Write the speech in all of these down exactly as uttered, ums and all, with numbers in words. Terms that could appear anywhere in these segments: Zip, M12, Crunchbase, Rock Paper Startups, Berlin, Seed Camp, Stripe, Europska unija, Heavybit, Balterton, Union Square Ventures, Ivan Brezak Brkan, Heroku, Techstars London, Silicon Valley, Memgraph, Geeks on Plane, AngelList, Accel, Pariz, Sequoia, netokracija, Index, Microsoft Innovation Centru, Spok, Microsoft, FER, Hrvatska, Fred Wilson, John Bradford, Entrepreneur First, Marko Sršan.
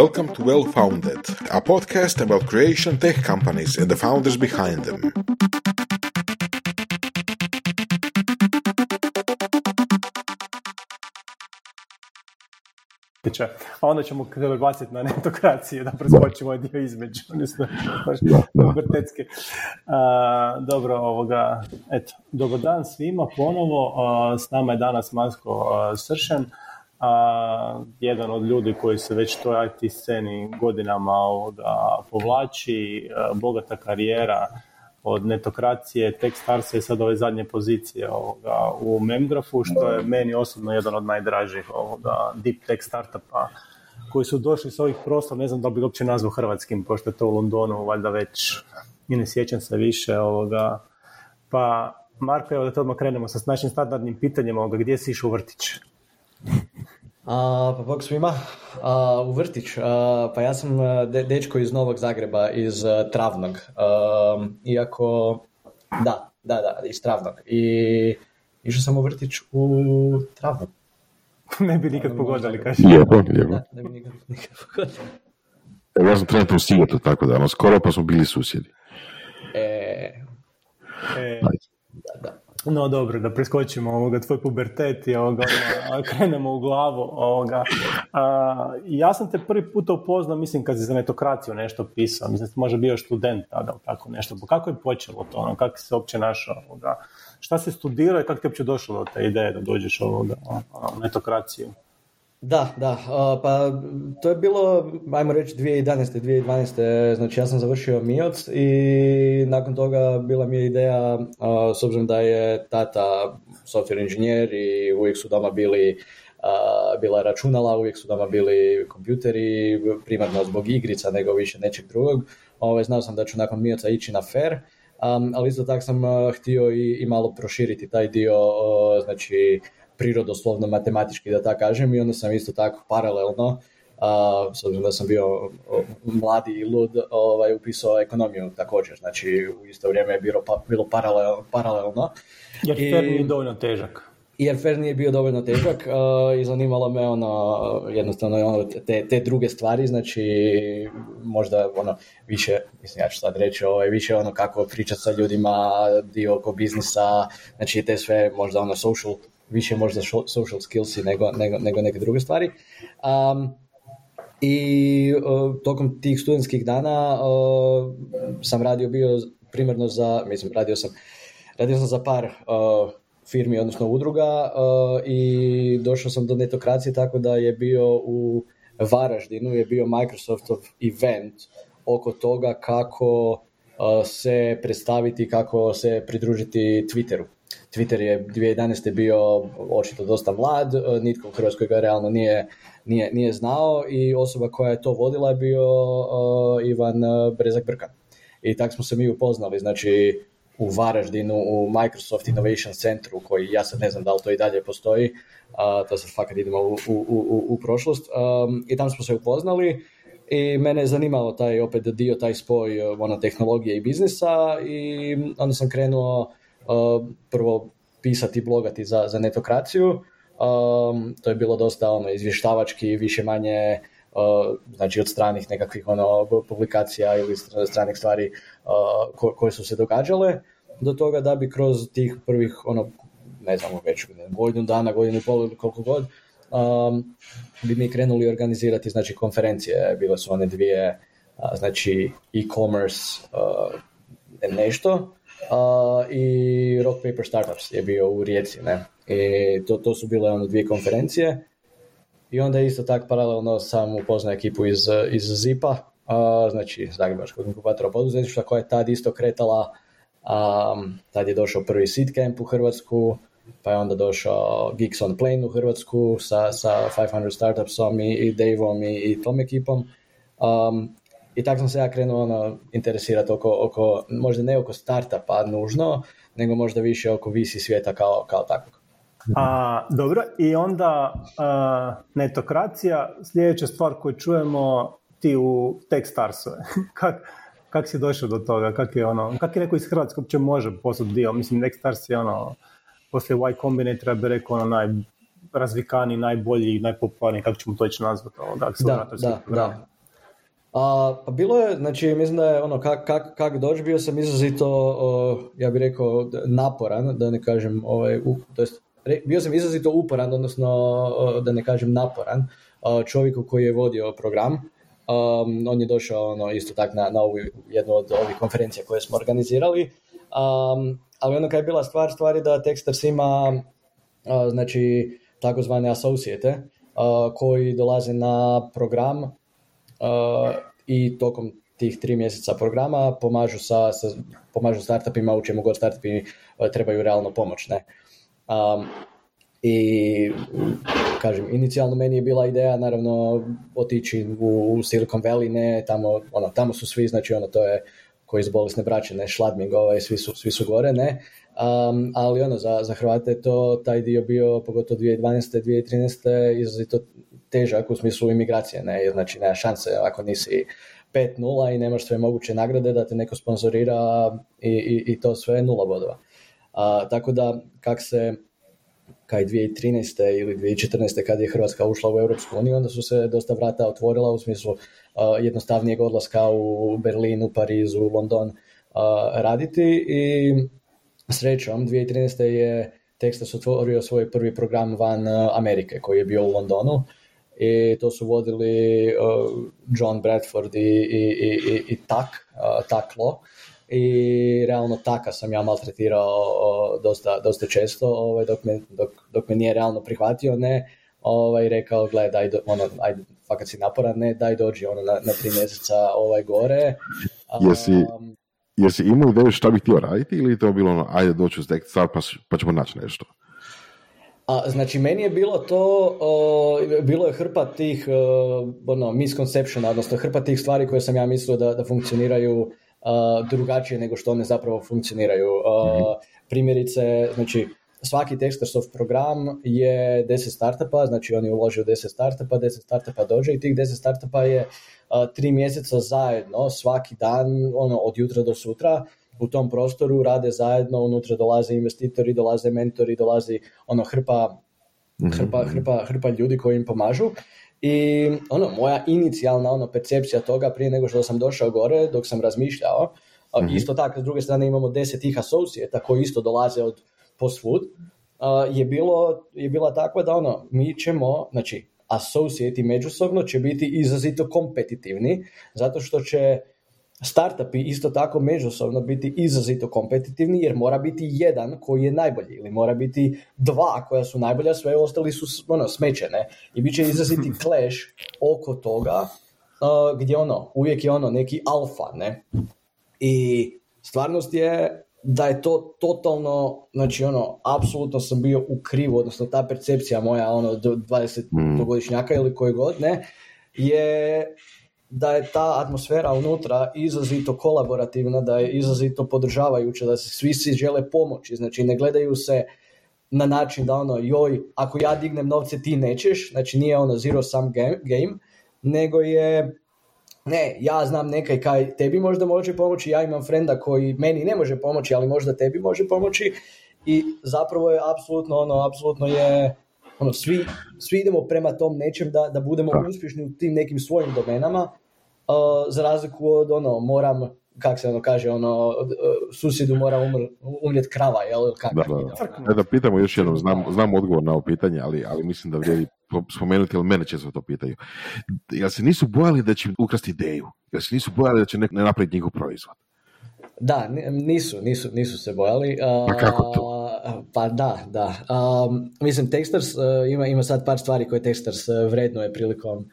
Welcome to Well Founded, a podcast about creation tech companies and the founders behind them. A onda ćemo kada baciti na netokracije da preskočimo ovaj dio između. Nisam, da, da. A, dobro, ovoga, eto, dobar dan svima ponovo. A, s nama je danas Marko Sršan, a, jedan od ljudi koji se već toj I T sceni godinama ovoga povlači, a, bogata karijera od netokracije, Techstarsa i sad ove zadnje pozicije ovoga, u Memgraphu, što je meni osobno jedan od najdražih ovoga, deep tech startupa koji su došli s ovih prostora, ne znam da bi ga uopće nazvao hrvatskim, pošto je to u Londonu, valjda već i ne sjećam se više. Ovoga. Pa, Marko, evo da te odmah krenemo sa našim standardnim pitanjima, ovoga, gdje si išao u vrtić? A, pa bog svima, a, u vrtić, a, pa ja sam de, dečko iz Novog Zagreba, iz a, Travnog, a, iako, da, da, da, iz Travnog, i išao sam u vrtić u Travnom. Ne bi nikad pogodili, kaži. Lijepo, lijepo. Da, ne bi nikad, nikad pogodili. E, ja sam trenutno u Sigetu, tako da, ono skoro pa smo bili susjedi. E, e da, da. No dobro, da preskočimo ovoga, tvoj pubertet i ovoga, ovoga, krenemo u glavu. Ovoga. A, ja sam te prvi put upoznao, mislim, kad si za netokraciju nešto pisao. Mislim, možda bio student tada, tako nešto. Pa kako je počelo to? Ono, kako si se uopće našao? Ovoga? Šta si studirao i kako ti je uopće došlo do te ideje da dođeš ovoga, u netokraciju? Da, da, pa to je bilo, ajmo reći, dvije tisuće jedanaeste, dvije tisuće dvanaeste, znači ja sam završio M I O C i nakon toga bila mi je ideja, s obzirom da je tata software inženjer i uvijek su doma bili, bila računala, uvijek su doma bili kompjuteri, primarno zbog igrica nego više nečeg drugog, znao sam da ću nakon M I O C-a ići na F E R, ali isto tako sam htio i, i malo proširiti taj dio, znači prirodoslovno matematički, da tako kažem, i onda sam isto tako paralelno, uh, s obzirom da sam bio mladi i lud, ovaj, upisao ekonomiju također, znači u isto vrijeme je bilo, bilo paralel, paralelno. Jer F E R nije dovoljno težak. Jer F E R nije bio dovoljno težak uh, i zanimalo me ono, jednostavno ono, te, te druge stvari, znači možda ono, više, mislim ja ću sad reći, ovaj, više ono kako pričati sa ljudima, dio oko biznisa, znači te sve možda ono social, više možda social skillsi nego, nego, nego neke druge stvari. Um, I uh, tokom tih studentskih dana uh, sam radio bio primarno za, mislim, radio sam, radio sam za par uh, firmi, odnosno udruga uh, i došao sam do netokracije tako da je bio u Varaždinu, je bio Microsoftov event oko toga kako uh, se predstaviti, kako se pridružiti Twitteru. Twitter je dvije tisuće jedanaeste bio očito dosta mlad, nitko u Hrvatskoj ga realno nije, nije, nije znao i osoba koja je to vodila je bio uh, Ivan Brezak Brkan. I tako smo se mi upoznali, znači u Varaždinu, u Microsoft Innovation Centru, koji ja sad ne znam da li to i dalje postoji, uh, to sad fakat idemo u, u, u, u prošlost, um, i tam smo se upoznali. I mene je zanimalo taj opet dio, taj spoj ono, tehnologije i biznisa i onda sam krenuo Uh, prvo pisati, blogati za, za netokraciju, um, to je bilo dosta ono, izvještavački, više manje, uh, znači od stranih nekakvih ono, publikacija ili stranih stvari uh, ko, koje su se događale, do toga da bi kroz tih prvih, ono, ne znam već, godinu dana, godinu i pol ili koliko god, um, bi mi krenuli organizirati znači, konferencije, bile su one dvije, uh, znači e-commerce uh, nešto, Uh, i Rock Paper Startups je bio u Rijeci, ne? I to, to su bile ono dvije konferencije i onda isto tako paralelno sam upoznao ekipu iz, iz Zipa, uh, znači Zagrebarsko kodinka poduzetnička koja je tad isto kretala, um, tad je došao prvi Seed Camp u Hrvatsku, pa je onda došao Geeks on Plane u Hrvatsku sa, sa five hundred Startupsom i, i Dave-om i, i tom ekipom. Um, I tako sam se ja krenuo ono, interesirati oko, oko, možda ne oko startupa nužno, nego možda više oko visi svijeta kao, kao takvog. A, dobro, i onda a, netokracija, sljedeća stvar koju čujemo ti u Techstarsove. Kak, kak si došao do toga? Kak je, ono, kak je neko iz Hrvatske uopće može postati dio? Mislim, Techstars je ono, poslije Y Combinatora bi rekao ono naj... najrazvikani, najbolji, najpopularniji, kako ćemo to ići nazvati, ono, akceleratorski program? A, pa bilo je, znači mislim da je ono kak, kak, kak doći, bio sam izrazito, o, ja bih rekao, naporan, da ne kažem, ovaj, u, to jest, re, bio sam izrazito uporan, odnosno o, da ne kažem naporan, o, čovjeku koji je vodio program. Um, on je došao ono, isto tako na, na ovu, jednu od ovih konferencija koje smo organizirali, um, ali ono kaj je bila stvar, stvar je da Techstars ima uh, znači takozvane asociate uh, koji dolaze na program. Uh, i tokom tih tri mjeseca programa pomažu, sa, sa, pomažu startupima u čemu god startupi uh, trebaju realno pomoć. Ne? Um, I, kažem, inicijalno meni je bila ideja, naravno, otići u, u Silicon Valley, ne, tamo, ono, tamo su svi, znači ono, to je koji iz bolesne braće, ne, Šladming, ovaj, svi, su, svi su gore, ne, um, ali ono, za, za Hrvate je to, taj dio bio, pogotovo dvije tisuće dvanaeste, dvije tisuće trinaeste, izrazito težak u smislu imigracije, ne, znači nema šanse ako nisi pet nula i nemaš sve moguće nagrade da te neko sponzorira i, i, i to sve nula bodova. A, tako da, kak se, kaj dvije tisuće trinaeste ili dvije tisuće četrnaeste kad je Hrvatska ušla u Europsku uniju, onda su se dosta vrata otvorila u smislu a, jednostavnijeg odlaska u Berlinu, Parizu, London a, raditi i srećom dvije tisuće trinaeste je Techstars otvorio svoj prvi program van Amerike koji je bio u Londonu. I to su vodili uh, John Bradford i, i, i, i tak, uh, taklo. I realno taka sam ja maltretirao uh, dosta, dosta često, ovaj, dok, me, dok, dok me nije realno prihvatio, ne, ovaj, rekao, gle, daj, do, ono, ajde, fakat si naporan, ne, daj dođi ono, na, na tri mjeseca ovaj, gore. Um, jesi, jesi imao ideju šta bi htio raditi ili to je bilo ono, ajde doći uz tek star pa, pa ćemo naći nešto? A, znači, meni je bilo to, o, bilo je hrpa tih o, ono, misconceptiona, odnosno hrpa tih stvari koje sam ja mislio da, da funkcioniraju a, drugačije nego što one zapravo funkcioniraju. A, primjerice, znači, svaki Techstarsov program je deset startupa, znači oni ulože u deset startupa, deset startupa dođe i tih deset startupa je a, tri mjeseca zajedno, svaki dan, ono, od jutra do sutra, u tom prostoru rade zajedno, unutra dolaze investitori, dolaze mentori, dolazi ono hrpa, hrpa, hrpa, hrpa ljudi koji im pomažu. I ono, moja inicijalna ono, percepcija toga prije nego što sam došao gore, dok sam razmišljao, mm-hmm. isto tako, s druge strane imamo deset tih asociata koji isto dolaze od posvud, uh, je, bilo, je bila takva da ono, mi ćemo, znači, asociati međusobno će biti izrazito kompetitivni, zato što će startupi isto tako međusobno biti izrazito kompetitivni jer mora biti jedan koji je najbolji ili mora biti dva koja su najbolja, sve ostali su ono, smećene i bit će izraziti clash oko toga uh, gdje ono, uvijek je ono neki alfa, ne? I stvarnost je da je to totalno, znači ono, apsolutno sam bio u krivu, odnosno ta percepcija moja ono dvadesetogodišnjaka ili koje god, ne, je da je ta atmosfera unutra izrazito kolaborativna, da je izrazito podržavajuća, da se svi si žele pomoći, znači ne gledaju se na način da ono, joj, ako ja dignem novce ti nećeš, znači nije ono zero sum game, game nego je, ne, ja znam nekaj kaj tebi možda može pomoći, ja imam frenda koji meni ne može pomoći, ali možda tebi može pomoći i zapravo je apsolutno ono, apsolutno je ono, svi, svi idemo prema tom nečem da, da budemo da. uspješni u tim nekim svojim domenama, uh, za razliku od ono, moram, kak se ono kaže, ono, uh, susjedu mora umr, umljet krava, jel? Kak, da, da, da. da pitamo još jednom, znam, znam odgovor na ovo pitanje, ali, ali mislim da vrijedi spomenuti, ali mene često to pitaju. Jel se nisu bojali da će ukrasti ideju? Jel se nisu bojali da će ne napraviti njihov proizvod? Da, nisu, nisu, nisu se bojali. Uh, pa kako to? Pa da, da. Um, mislim, Techstars uh, ima, ima sad par stvari koje Techstars uh, vrednuje prilikom uh,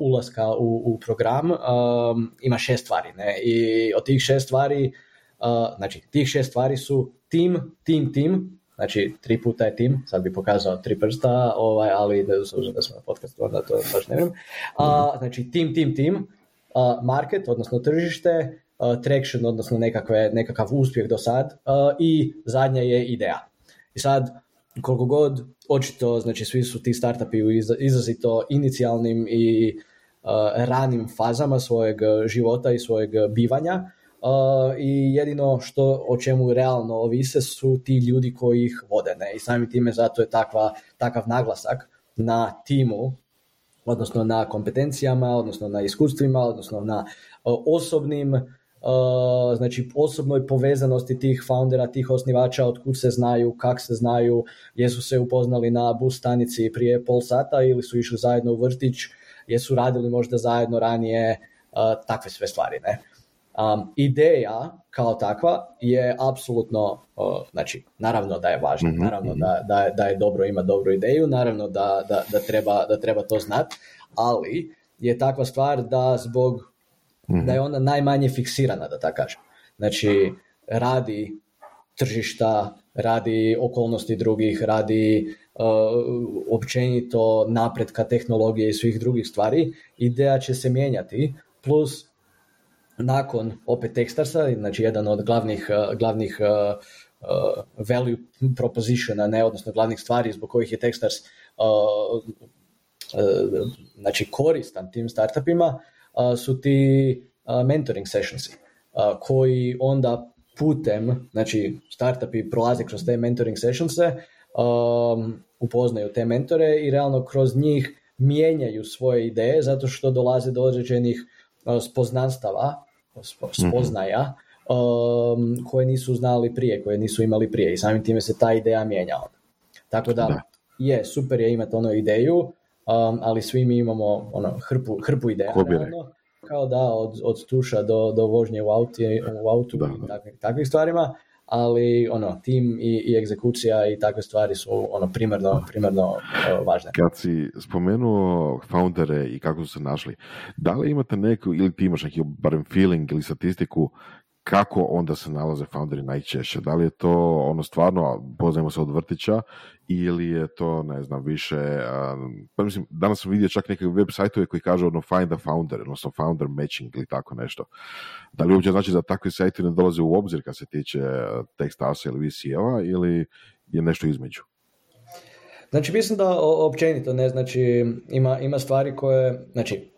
ulaska u, u program. Um, ima šest stvari, ne? I od tih šest stvari, uh, znači, tih šest stvari su tim, tim, tim, znači tri puta je tim, sad bi pokazao tri prsta, ovaj, ali ne znam da smo na podcastu, onda to baš ne vem. Uh, znači, tim, tim, tim, uh, market, odnosno tržište, Uh, traction, odnosno nekakve, nekakav uspjeh do sad uh, i zadnja je ideja. I sad, koliko god, očito, znači svi su ti startupi u izrazito inicijalnim i uh, ranim fazama svojeg života i svojeg bivanja, uh, Uh, i jedino što o čemu realno ovise su ti ljudi koji ih vode, ne? I samim time zato je takva, takav naglasak na timu, odnosno na kompetencijama, odnosno na iskustvima, odnosno na uh, osobnim, uh, znači osobnoj povezanosti tih foundera, tih osnivača, od kud se znaju, kak se znaju, jesu se upoznali na bus stanici prije pol sata ili su išli zajedno u vrtić, jesu radili možda zajedno ranije, uh, takve sve stvari, ne? Um, ideja kao takva je apsolutno, uh, znači naravno da je važno, mm-hmm. naravno da, da, da je dobro imati dobru ideju, naravno da, da, da, treba, da treba to znati, ali je takva stvar da zbog, mm-hmm. da je ona najmanje fiksirana, da tako kažem. Znači radi tržišta, radi okolnosti drugih, radi uh, općenito napretka tehnologije i svih drugih stvari, ideja će se mijenjati, plus nakon opet Techstarsa, znači jedan od glavnih, glavnih uh, value propositiona, ne, odnosno glavnih stvari zbog kojih je Techstars uh, uh, znači koristan tim startupima, uh, su ti uh, mentoring sessionsi uh, koji onda putem, znači startupi prolaze kroz te mentoring sessionse, um, upoznaju te mentore i realno kroz njih mijenjaju svoje ideje zato što dolaze do određenih spoznanstava, spoznaja um, koje nisu znali prije, koje nisu imali prije i samim time se ta ideja mijenja. Tako da, da. je, super je imati ono ideju, um, ali svi mi imamo ono, hrpu, hrpu ideja. Realno, kao da, od, od tuša do, do vožnje u, auti, u autu da, da. i takvih, takvih stvarima, ali ono, tim i, i egzekucija i takve stvari su ono, primarno, primarno uh, važne. Kad si spomenuo foundere i kako su se našli, da li imate neku, ili ti imaš neki barem feeling ili statistiku, kako onda se nalaze founderi najčešće? Da li je to ono stvarno, poznajemo se od vrtića, ili je to, ne znam, više... Um, pa mislim, danas sam vidio čak neke web sajtove koji kažu ono find a founder, odnosno founder matching ili tako nešto. Da li uopće znači da takvi sajti ne dolaze u obzir kad se tiče Techstarsa ili V C-eva ili je nešto između? Znači, mislim da općenito, ne, znači, ima, ima stvari koje, znači,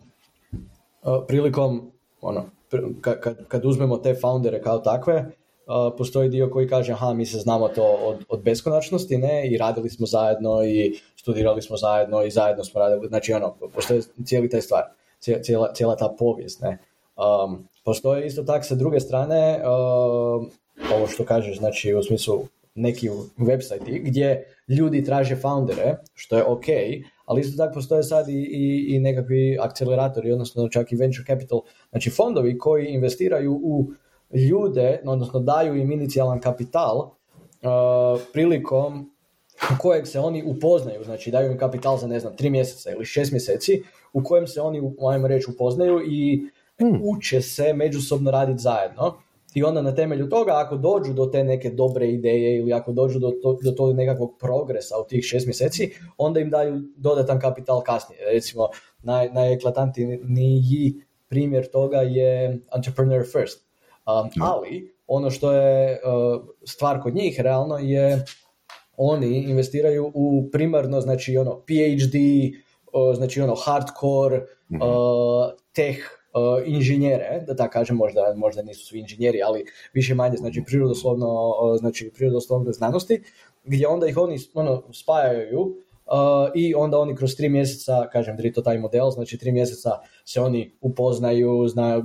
prilikom, ono, Kad, kad uzmemo te foundere kao takve, uh, postoji dio koji kaže aha, mi se znamo to od, od beskonačnosti, ne, i radili smo zajedno i studirali smo zajedno i zajedno smo radili, znači ono, postoji cijeli taj stvar, cijela, cijela ta povijest, ne. Um, postoji isto tako sa druge strane, um, ovo što kažeš, znači u smislu neki websajti gdje ljudi traže foundere, što je ok, ali isto tako postoje sad i, i, i nekakvi akceleratori, odnosno čak i venture capital, znači fondovi koji investiraju u ljude, odnosno daju im inicijalan kapital uh, prilikom kojeg se oni upoznaju, znači daju im kapital za ne znam tri mjeseca ili šest mjeseci, u kojem se oni, ajmo reći, upoznaju i uče se međusobno raditi zajedno. I onda na temelju toga, ako dođu do te neke dobre ideje ili ako dođu do, to, do tog nekakvog progresa u tih šest mjeseci, onda im daju dodatan kapital kasnije. Recimo, naj, najeklatantniji primjer toga je Entrepreneur First. Um, ali ono što je uh, stvar kod njih realno je oni investiraju u primarno, znači ono P H D, uh, znači ono hardcore, uh, tech, Uh, inženjere, da tako kažem, možda, možda nisu svi inženjeri, ali više manje, znači prirodoslovno, uh, znači prirodoslovne znanosti, gdje onda ih oni ono, spajaju uh, i onda oni kroz tri mjeseca, kažem drito taj model, znači tri mjeseca se oni upoznaju, znaju,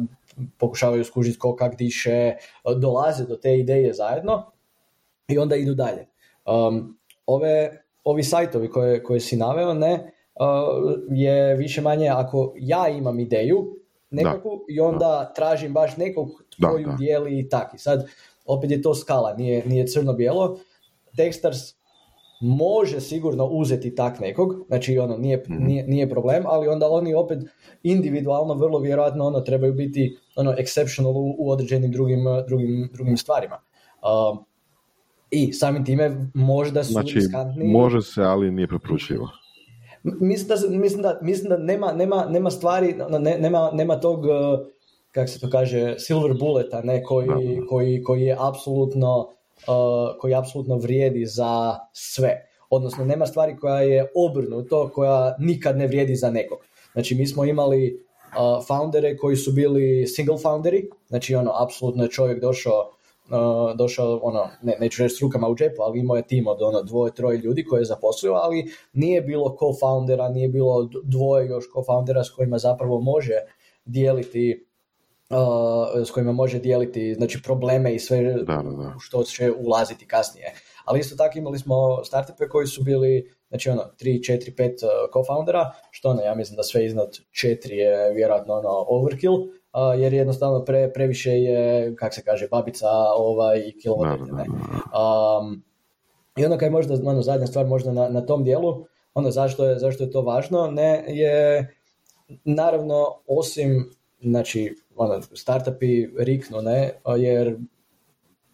pokušavaju skužiti ko kak diše, uh, dolaze do te ideje zajedno i onda idu dalje. Um, ove, ovi sajtovi koje, koje si naveo, ne, uh, je više manje ako ja imam ideju, nekakvu, i onda da. tražim baš nekog koju dijeli i taki. Sad, opet je to skala, nije, nije crno-bijelo. Techstars može sigurno uzeti tak nekog, znači ono, nije, mm-hmm. nije, nije problem, ali onda oni opet individualno vrlo vjerojatno ono, trebaju biti ono, exceptional u, u određenim drugim, drugim, drugim stvarima. Uh, I samim time možda su znači, riskantni. Može se, ali nije preporučljivo. Mislim da, mislim da, mislim da nema, nema, nema stvari, ne, nema, nema tog, kako se to kaže, silver bulleta, ne, koji, koji, koji je apsolutno, uh, koji apsolutno vrijedi za sve. Odnosno, nema stvari koja je obrnuto, koja nikad ne vrijedi za nekog. Znači, mi smo imali uh, foundere koji su bili single founderi, znači ono, apsolutno je čovjek došao, uh, došao ono, ne, neću reći s rukama u džepu, ali imao je tim od ono, dvoje, troje ljudi koje je zaposlio, ali nije bilo co-foundera, nije bilo dvoje još co-foundera s kojima zapravo može dijeliti Uh, s kojima može dijeliti znači, probleme i sve da, da, da. Što će ulaziti kasnije. Ali isto tako imali smo startupe koji su bili znači ono, tri, četiri, pet uh, co-foundera, što ne, ja mislim da sve iznad četiri je vjerojatno ono, overkill, uh, jer jednostavno pre, previše je, kak se kaže, babica ovaj, i kilovatne. Um, I ono kaj možda, ono, zadnja stvar možda na, na tom dijelu, ono zašto je, zašto je to važno, ne je naravno osim znači, ono, startupi riknu, ne, jer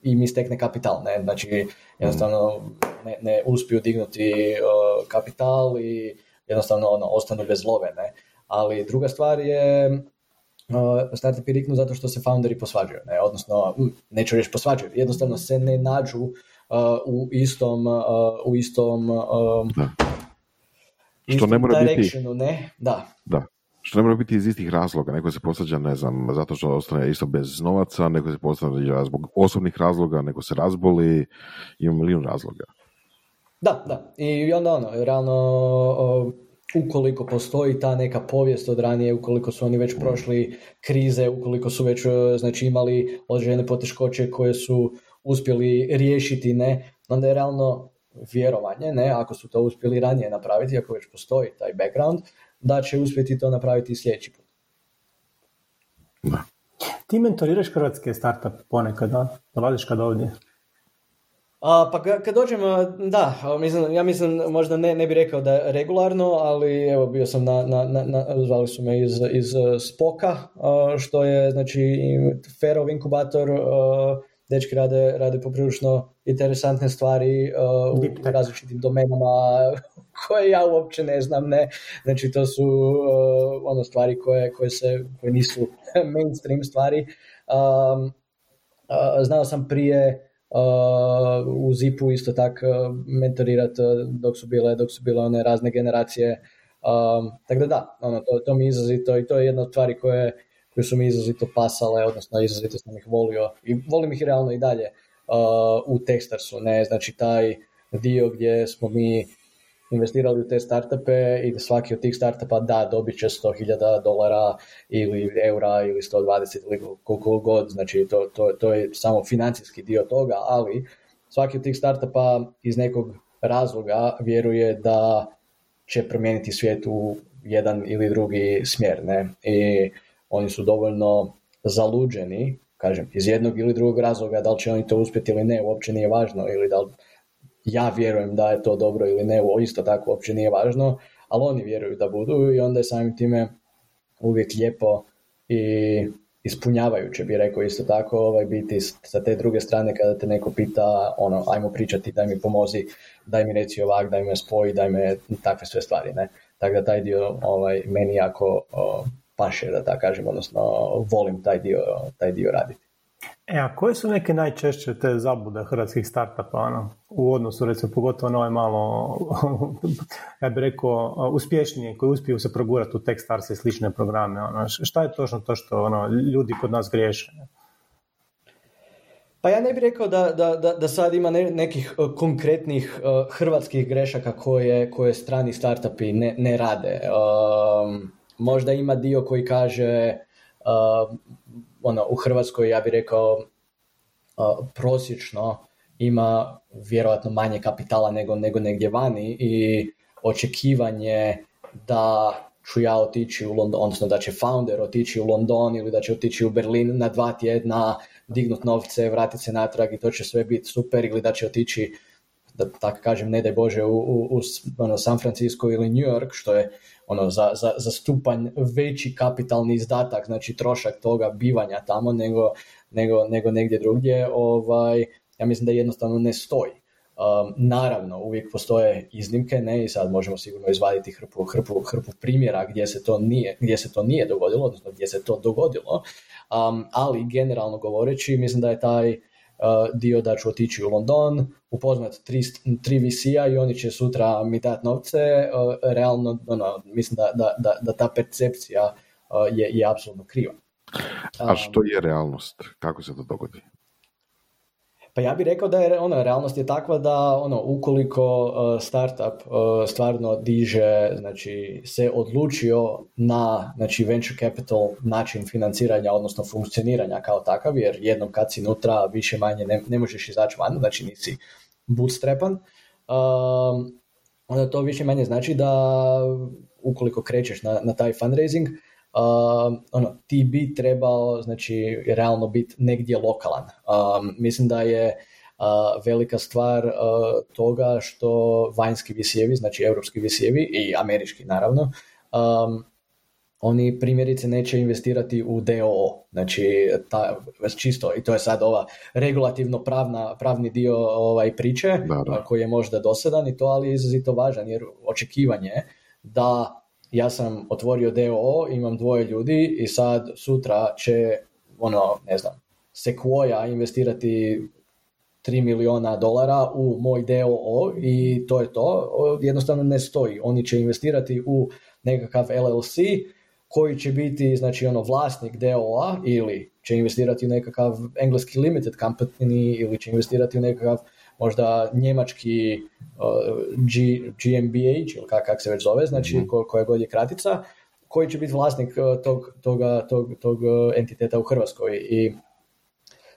im istekne kapital, ne, znači jednostavno ne, ne uspiju dignuti uh, kapital i jednostavno ono, ostanu bez love, ne, ali druga stvar je uh, startupi riknu zato što se founderi posvađaju, ne, odnosno, mm, neću reći posvađaju, jednostavno se ne nađu uh, u istom, uh, u istom, um, da. Što istom ne mora directionu, biti. Ne, da, da. Što ne mora biti iz istih razloga, neko se posvađa, ne znam, zato što ostane isto bez novaca, neko se posvađa zbog osobnih razloga, neko se razboli, ima milijun razloga. Da, da, i onda ono, realno, ukoliko postoji ta neka povijest od ranije, ukoliko su oni već prošli krize, ukoliko su već, znači, imali određene poteškoće koje su uspjeli riješiti, ne, onda je realno vjerovanje, ne, ako su to uspjeli ranije napraviti, ako već postoji taj background, da će uspjeti to napraviti i sljedeći put. Da. Ti mentoriraš hrvatske startup ponekad, da? Dolaziš kad ovdje? A, pa kad dođem, da, mislim, ja mislim, možda ne, ne bih rekao da regularno, ali evo bio sam na, na, na, na zvali su me iz, iz Spoka, što je, znači, Ferov inkubator, dečki rade, rade poprilično interesantne stvari uh, u različitim domenama koje ja uopće ne znam, ne. Znači to su uh, ono stvari koje, koje, se, koje nisu mainstream stvari. Um, uh, znao sam prije uh, u Zipu isto tako mentorirat dok su bile, dok su bile one razne generacije. Um, tako da da, ono, to, to mi je izrazito i to je jedna od stvari koje koji su mi izrazito pasale, odnosno izrazito sam ih volio i volim ih realno i dalje uh, u Techstarsu, ne, znači taj dio gdje smo mi investirali u te startupe i svaki od tih startupa da dobit će sto hiljada dolara ili eura ili sto dvadeset ili koliko god, znači to, to, to je samo financijski dio toga, ali svaki od tih startupa iz nekog razloga vjeruje da će promijeniti svijet u jedan ili drugi smjer, ne, i oni su dovoljno zaluđeni, kažem, iz jednog ili drugog razloga, da li će oni to uspjeti ili ne, uopće nije važno, ili da li ja vjerujem da je to dobro ili ne, isto tako uopće nije važno, ali oni vjeruju da budu i onda je samim time uvijek lijepo i ispunjavajuće, bi rekao isto tako, ovaj, biti sa te druge strane kada te neko pita, ono, ajmo pričati, daj mi pomozi, daj mi reci ovak, daj me spoji, daj me takve sve stvari, ne. Tako da taj dio ovaj, meni jako... O, paše, da tako kažem, odnosno volim taj dio, taj dio raditi. E, a koje su neke najčešće te zabude hrvatskih startupa, ono, u odnosu, recimo, pogotovo na ovaj malo, ja bih rekao, uspješniji koji uspiju se progurati u Techstars i slične programe, ono, šta je točno to što ono, ljudi kod nas griješe? Pa ja ne bih rekao da, da, da, da sad ima ne, nekih uh, konkretnih uh, hrvatskih grešaka koje, koje strani startupi ne, ne rade. Um, Možda ima dio koji kaže, uh, ono, u Hrvatskoj, ja bih rekao, uh, prosječno ima vjerojatno manje kapitala nego, nego negdje vani i očekivanje da ću ja otići u London, odnosno da će founder otići u London ili da će otići u Berlin na dva tjedna, dignut novce, vratiti se natrag i to će sve biti super, ili da će otići, da tako kažem, ne daj Bože, u, u, u ono, San Francisco ili New York, što je ono, za, za, za stupanj veći kapitalni izdatak, znači trošak toga bivanja tamo nego, nego, nego negdje drugdje, ovaj, ja mislim da jednostavno ne stoji. Um, naravno, uvijek postoje iznimke, ne, i sad možemo sigurno izvaditi hrpu, hrpu, hrpu primjera gdje se to nije, gdje se to nije dogodilo, odnosno gdje se to dogodilo, um, ali generalno govoreći, mislim da je taj dio da ću otići u London, upoznat tri, tri V C-a i oni će sutra mi dati novce, realno ono, mislim da, da, da, da ta percepcija je, je apsolutno kriva. A što je realnost? Kako se to dogodi? Pa ja bih rekao da je ono, realnost je takva da ono, ukoliko uh, startup uh, stvarno diže, znači se odlučio na znači, venture capital način financiranja, odnosno funkcioniranja kao takav, jer jednom kad si nutra više manje ne, ne možeš izaći van, znači nisi bootstrapan, uh, onda to više manje znači da ukoliko krećeš na, na taj fundraising, Uh, ono, ti bi trebao znači realno biti negdje lokalan. Um, mislim da je uh, velika stvar uh, toga što vanjski V C-evi, znači europski V C-evi i američki naravno, um, oni primjerice neće investirati u D O O, znači ta, čisto, i to je sad ova regulativno pravna, pravni dio ovaj, priče a, koji je možda dosadan i to, ali je izrazito važan jer očekivanje da ja sam otvorio D O O, imam dvoje ljudi i sad sutra će, ono, ne znam, Sequoia investirati tri milijuna dolara u moj D O O i to je to. Jednostavno ne stoji. Oni će investirati u nekakav L L C koji će biti, znači, ono, vlasnik D O O-a ili će investirati u nekakav engleski limited company ili će investirati u nekakav možda njemački G M B H ili kak, kak se već zove, znači ko, koja god je kratica, koji će biti vlasnik tog, toga, tog, tog entiteta u Hrvatskoj. I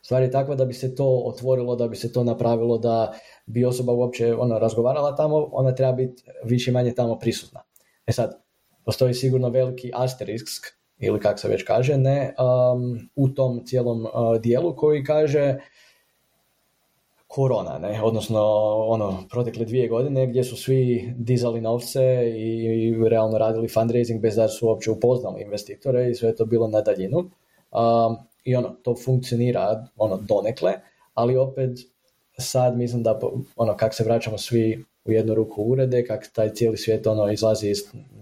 stvar je takva da bi se to otvorilo, da bi se to napravilo, da bi osoba uopće ona razgovarala tamo, ona treba biti više manje tamo prisutna. E sad, postoji sigurno veliki asterisk, ili kak se već kaže, ne, um, u tom cijelom uh, dijelu koji kaže korona, ne? Odnosno ono, protekle dvije godine gdje su svi dizali novce i, i realno radili fundraising bez da su uopće upoznali investitore i sve je to bilo na daljinu. Um, I ono, to funkcionira ono, donekle, ali opet sad mislim da ono, kako se vraćamo svi u jednu ruku urede, kako taj cijeli svijet ono, izlazi iz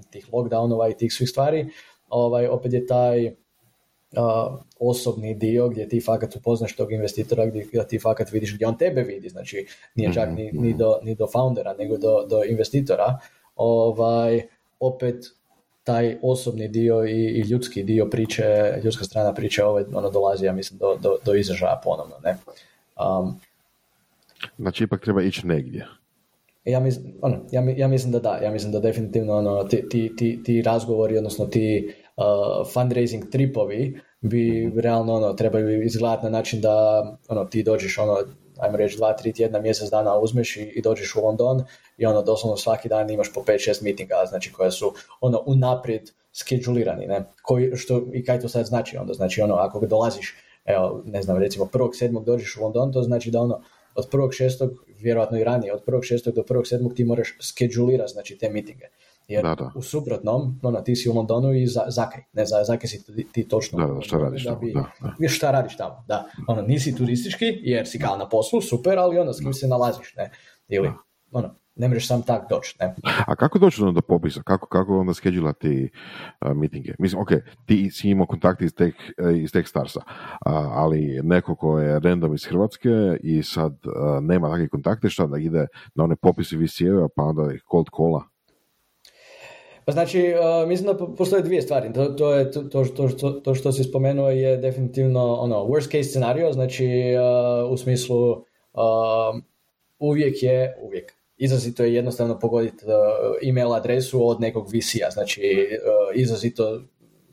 tih lockdownova i tih svih stvari, ovaj, opet je taj Uh, osobni dio gdje ti fakat upoznaš tog investitora, gdje ti fakat vidiš gdje on tebe vidi, znači nije čak ni, ni, do, ni do foundera, nego do, do investitora, ovaj, opet taj osobni dio i, i ljudski dio priče, ljudska strana priče, ovaj, ono dolazi, ja mislim, do, do, do izražaja ponovno, ne? Um, znači ipak treba ići negdje. Ja mislim, ono, ja, ja mislim da da, ja mislim da definitivno ono, ti, ti, ti, ti razgovori, odnosno ti Uh, fundraising tripovi bi realno ono, trebaju izgledati na način da ono, ti dođeš ono, ajmo reći dva, tri tjedna, mjesec dana uzmeš i, i dođeš u London i ono doslovno svaki dan imaš po pet šest mitinga, znači koje su ono unaprijed skedulirani, ne? Koji, što i kaj to sad znači onda, znači ono ako dolaziš, evo ne znam recimo prvog sedmog dođeš u London, to znači da ono od prvog šestog vjerojatno i ranije, od prvog šestog do prvog sedmog ti moraš skedulirati znači te mitinge. Jer da, da. U suprotnom, ono, ti si u Londonu i za, zakaj, ne za, zakaj si ti, ti točno da, da, šta, radiš da bi, tamo, da, da. Šta radiš tamo, da, ono, nisi turistički jer si kao na poslu, super, ali ono, s kim se nalaziš, ne, ili, da. Ono, ne možeš sam tak doći, ne. A kako doći do popisa, kako, kako onda skedulati uh, mitinge, mislim, ok, ti si imao kontakte iz, tech, iz Techstarsa, uh, ali neko ko je random iz Hrvatske i sad uh, nema takve kontakte, šta da ide na one popise V C-eva pa onda cold call-a. Pa znači, uh, mislim da postoje dvije stvari. To, to, je, to, to, to, to, to što si spomenuo je definitivno ono, worst case scenario, znači uh, u smislu uh, uvijek je, uvijek, izrazito je jednostavno pogoditi uh, email adresu od nekog V C-a, znači uh, izrazito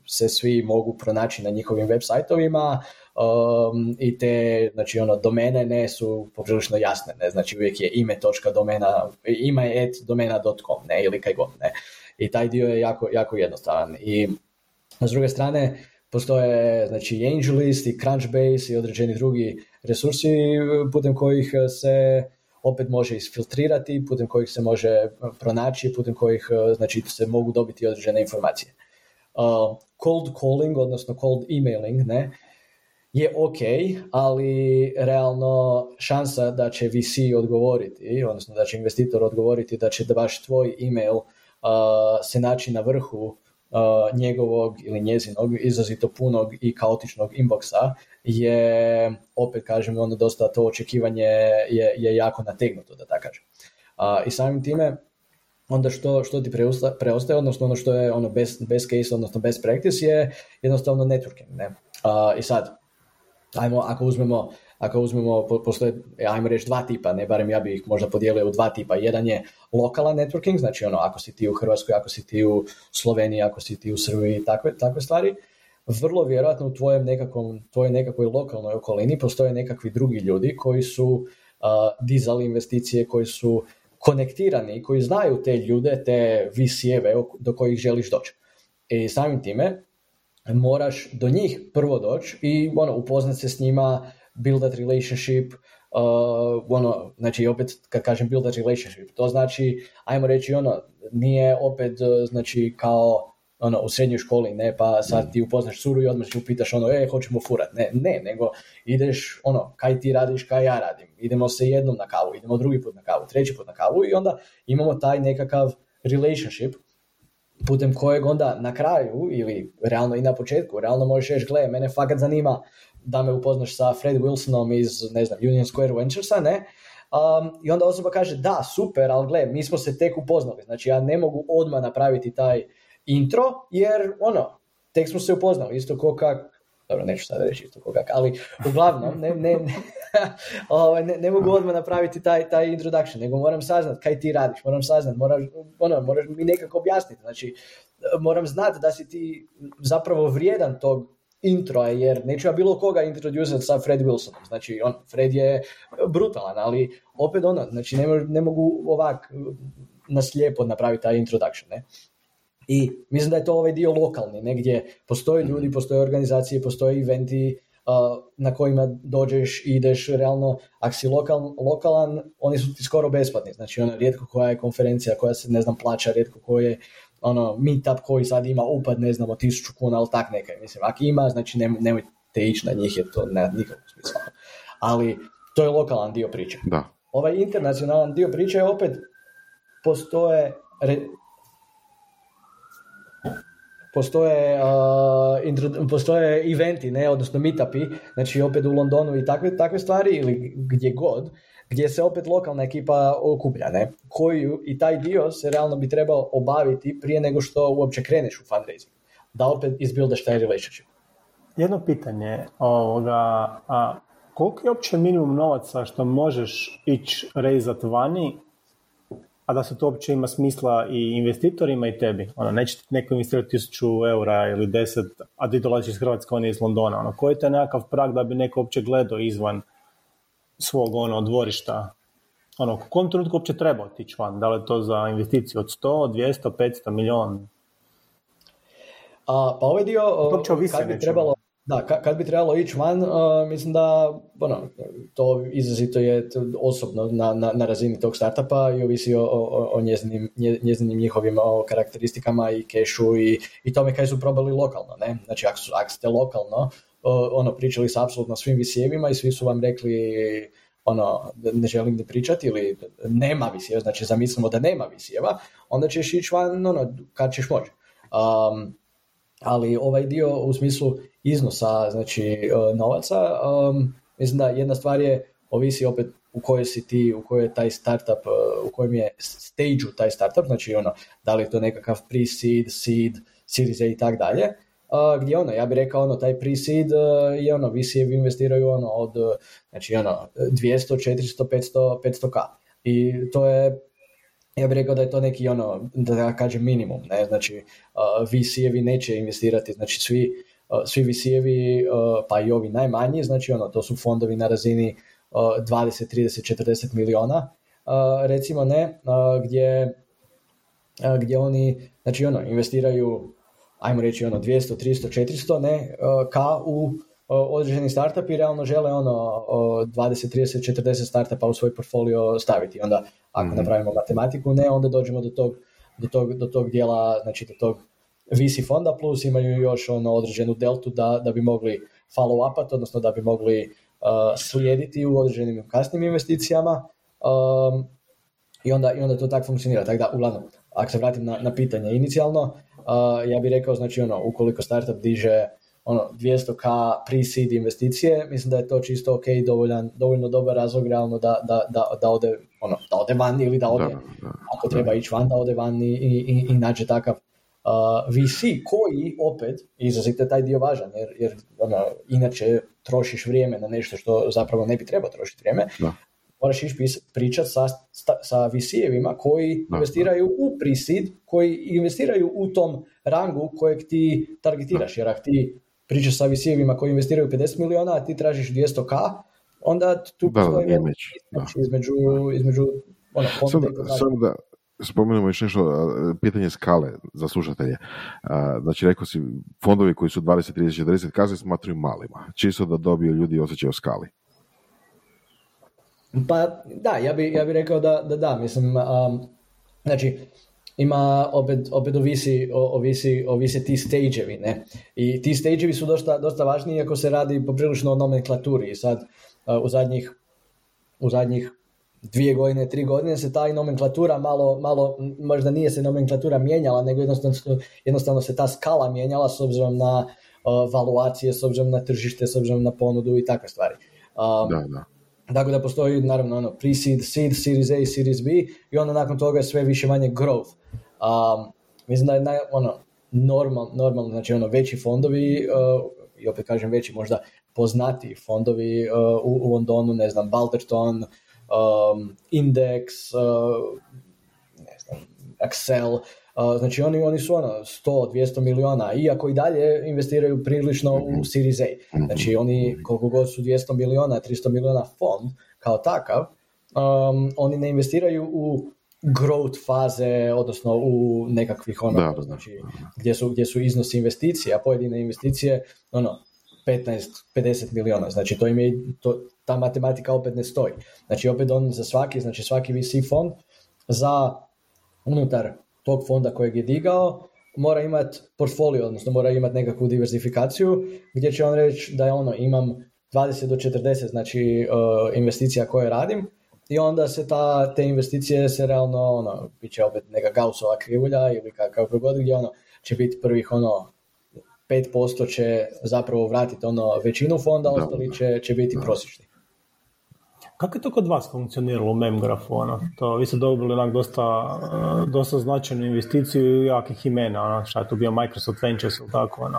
se svi mogu pronaći na njihovim web sajtovima um, i te znači, ono, domene ne su poprilično jasne, ne? Znači uvijek je ime.domena, ime et domena dot com ne? Ili kaj god, ne? I taj dio je jako, jako jednostavan. I s druge strane, postoje znači, AngelList i Crunchbase i određeni drugi resursi putem kojih se opet može isfiltrirati, putem kojih se može pronaći, putem kojih znači, se mogu dobiti određene informacije. Uh, cold calling, odnosno cold emailing, ne, je ok, ali realno šansa da će V C odgovoriti, odnosno da će investitor odgovoriti da će da baš tvoj email Uh, se naći na vrhu uh, njegovog ili njezinog izrazito punog i kaotičnog inboxa je, opet kažem, ono dosta to očekivanje je, je jako nategnuto, da tako kažem. Uh, I samim time onda što, što ti preusta, preostaje, odnosno ono što je ono best, best case, odnosno best practice je jednostavno networking. Ne? Uh, I sad, ajmo, ako uzmemo, ako uzmemo postoje, ajmo reći dva tipa, ne, barem ja bih ih možda podijelio u dva tipa. Jedan je lokalan networking, znači ono ako si ti u Hrvatskoj, ako si ti u Sloveniji, ako si ti u Srbiji, takve, takve stvari. Vrlo vjerojatno u tvojem nekakvom, tvojoj nekakvoj lokalnoj okolini postoje nekakvi drugi ljudi koji su uh, dizali investicije, koji su konektirani i koji znaju te ljude, te ve ce-eve do kojih želiš doći. I samim time moraš do njih prvo doći i ono, upoznat se s njima, build that relationship, uh, ono, znači opet kad kažem build that relationship, to znači, ajmo reći ono, nije opet znači kao ono, u srednjoj školi, ne, pa sad ti upoznaš curu i odmah ti upitaš ono, e, hoćemo furat, ne, ne, nego ideš, ono, kaj ti radiš, kaj ja radim, idemo se jednom na kavu, idemo drugi put na kavu, treći put na kavu i onda imamo taj nekakav relationship putem kojeg onda na kraju ili realno i na početku, realno možeš reći, gle, mene fakat zanima da me upoznaš sa Fred Wilsonom iz, ne znam, Union Square Venturesa, ne, um, i onda osoba kaže, da, super, ali gle, mi smo se tek upoznali, znači ja ne mogu odmah napraviti taj intro, jer ono, tek smo se upoznali, isto ko kak, dobro, neću sad reći isto ko kak, ali uglavnom, ne, ne, ne, ovaj, ne, ne mogu odmah napraviti taj, taj introduction, nego moram saznat kaj ti radiš, moram saznat, moram, ono, moraš mi nekako objasniti, znači, moram znati da si ti zapravo vrijedan tog introa, jer neću ja bilo koga introducirati sa Fred Wilsonom, znači, on, Fred je brutalan, ali opet ono, znači, ne, ne mogu ovak naslijepo napraviti taj introduction, ne. I mislim da je to ovaj dio lokalni, negdje postoje ljudi, postoje organizacije, postoje eventi uh, na kojima dođeš i ideš realno, ako si lokal, lokalan, oni su ti skoro besplatni, znači ono, rijetko koja je konferencija koja se ne znam plaća, rijetko koja je ono, meetup koji sad ima upad, ne znam, o tisuću kuna, ali tak nekaj, mislim, ako ima, znači nemoj, nemojte ići na njih, je to ne, nikakvog smisla, ali to je lokalan dio priče. Da. Ovaj internacionalan dio priče je opet postoje... Re, Postoje, uh, intro, postoje eventi, ne, odnosno meetupi, znači opet u Londonu i takve, takve stvari ili gdje god, gdje se opet lokalna ekipa okuplja, ne, koju i taj dio se realno bi trebao obaviti prije nego što uopće kreneš u fundraising, da opet izbildaš taj relationship. Jedno pitanje, ovoga, a koliko je uopće minimum novaca što možeš ići raizat vani, a da se to uopće ima smisla i investitorima i tebi? Ono, neće ti neko investirati tisuću eura ili deset, a ti dolaziš iz Hrvatske, on je iz Londona. Ono, koji je to nekakav prag da bi neko uopće gledao izvan svog ono, dvorišta? Ono, u kom trenutku uopće treba otići van? Da li je to za investiciju od sto, dvjesto, petsto, milijon? A, pa ovaj dio, o, kad, bi trebalo, da, ka, kad bi trebalo ići van, a, mislim da ono, to izrazito je osobno na, na, na razini tog startupa i ovisi o, o, o njezinim, njezinim njihovim o karakteristikama i kešu i, i tome kaj su probali lokalno. Ne? Znači, ako, su, ako ste lokalno o, ono, pričali sa apsolutno svim visijevima i svi su vam rekli ono, ne želim ni pričati ili nema visijeva, znači zamislimo da nema visijeva, onda ćeš ići van ono, kad ćeš moći. Um, ali ovaj dio u smislu iznosa, znači novaca, um, mislim da jedna stvar je, ovisi opet u kojoj si ti, u kojoj je taj startup, u kojem je stage-u taj startup, znači ono, da li je to nekakav pre-seed, seed, series A i tak dalje, uh, gdje ono, ja bih rekao ono, taj pre-seed uh, i ono, ve ce-evi investiraju ono od, znači ono, dvjesto, četiristo, petsto, petsto ka. I to je, ja bih rekao da je to neki ono, da kažem minimum, ne, znači uh, ve ce-evi neće investirati, znači svi, Svi ve ce-evi, pa i ovi najmanji, znači ono, to su fondovi na razini dvadeset, trideset, četrdeset miliona, recimo ne, gdje, gdje oni, znači ono, investiraju, ajmo reći ono, dvjesto, tristo, četiristo, ne, ka u određeni startup i realno žele ono dvadeset, trideset, četrdeset startupa u svoj portfolio staviti. Onda, ako mm-hmm. napravimo matematiku, ne, onda dođemo do tog, do tog, do tog dijela, znači do tog ve ce fonda, plus imaju još ono određenu deltu da, da bi mogli follow-upat, odnosno da bi mogli uh, slijediti u određenim kasnim investicijama um, i, onda, i onda to tako funkcionira. Tako da, uglavnom, ako se vratim na, na pitanje inicijalno, uh, ja bih rekao, znači ono, ukoliko startup diže ono, dvjesto ka pre-seed investicije, mislim da je to čisto ok, dovoljan, dovoljno dobar razlog realno da, da, da, da, ode, ono, da ode van ili da ode, da, da, ako da. treba ići van, da ode van i, i, i, i nađe takav uh, ve ce koji opet, izrazite taj dio važan, jer, jer ono, inače trošiš vrijeme na nešto što zapravo ne bi trebao trošiti vrijeme, da. moraš ići pričati sa, sa ve ce-evima koji da, investiraju da. u pre-seed, koji investiraju u tom rangu kojeg ti targetiraš, da. jer ako ti pričaš sa ve ce-evima koji investiraju pedeset miliona, a ti tražiš dvjesto ka, onda tu postoji između... između ono, samo sam da spomenemo još nešto, pitanje skale za slušatelje. Znači, rekao si, fondovi koji su dvadeset, trideset, četrdeset ka se smatruju malima, čisto da dobiju ljudi osjećaj o skali. Pa da, ja bih ja bi rekao da da, da mislim, um, znači... ima opet, opet ovisi, ovisi, ovisi ti stage-evi, ne? I ti stage-evi su dosta, dosta važni, iako se radi poprilično o nomenklaturi. Sad u zadnjih, u zadnjih dvije godine, tri godine se ta nomenklatura malo, malo, možda nije se nomenklatura mijenjala, nego jednostavno, jednostavno se ta skala mijenjala s obzirom na uh, valuacije, s obzirom na tržište, s obzirom na ponudu i takve stvari. Um, da, da. Tako da postoji naravno ono, pre-seed, seed, series A, series B i onda nakon toga sve više manje growth. Um, mislim da je naj, ono, normalno, normal, znači ono, veći fondovi, uh, i opet kažem veći možda poznati fondovi uh, u, u Londonu, ne znam, Balterton, um, Index, uh, ne znam, Accel, uh, znači oni, oni su ono, sto do dvjesto miliona, iako i dalje investiraju prilično u Series A. Znači oni koliko god su dvjesto miliona, tristo miliona fond kao takav, um, oni ne investiraju u growth faze, odnosno u nekakvih ono, da, znači gdje su, gdje su iznosi investicija, pojedine investicije, ono, petnaest do pedeset miliona, znači to im je, to, ta matematika opet ne stoji. Znači opet on za svaki, znači svaki ve ce fond za unutar tog fonda kojeg je digao, mora imati portfolio, odnosno mora imati nekakvu diversifikaciju, gdje će on reći da je ono, imam dvadeset do četrdeset, znači uh, investicija koje radim, i onda se ta, te investicije se realno, ono, bit će opet neka Gaussova krivulja ili kako god, gdje ono, će biti prvih ono, pet posto će zapravo vratiti ono većinu fonda, ostali će, će biti prosječni. Kako je to kod vas funkcioniralo u Memgrafu? Ono? To, vi ste dobili onak dosta, dosta značajnu investiciju i jakih imena, ono, šta je to bio Microsoft Ventures ili tako, ono.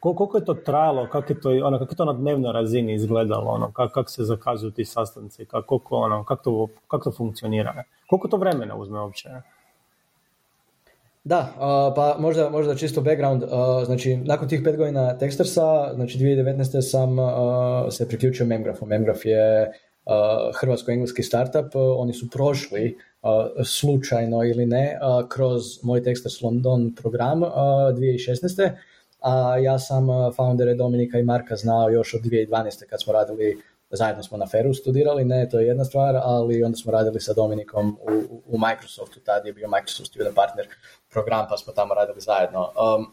Koliko je to trajalo, kako je to, ono, kako je to na dnevnoj razini izgledalo, ono, kako kak se zakazuju ti sastanci, kako ono, kak to, kak to funkcionira, ne? Koliko to vremena uzme uopće? Da, uh, pa možda, možda čisto background, uh, znači nakon tih pet godina Techstarsa, znači dvije tisuće devetnaeste sam uh, se priključio Memgraphu. Memgraph je uh, hrvatsko-engleski startup, uh, oni su prošli uh, slučajno ili ne uh, kroz moj Techstars London program uh, dvije tisuće šesnaeste. A ja sam foundere Dominika i Marka znao još od dvije tisuće dvanaeste. kad smo radili, zajedno smo na Feru studirali, ne, to je jedna stvar, ali onda smo radili sa Dominikom u, u Microsoftu, tad je bio Microsoft Student Partner program, pa smo tamo radili zajedno. Um,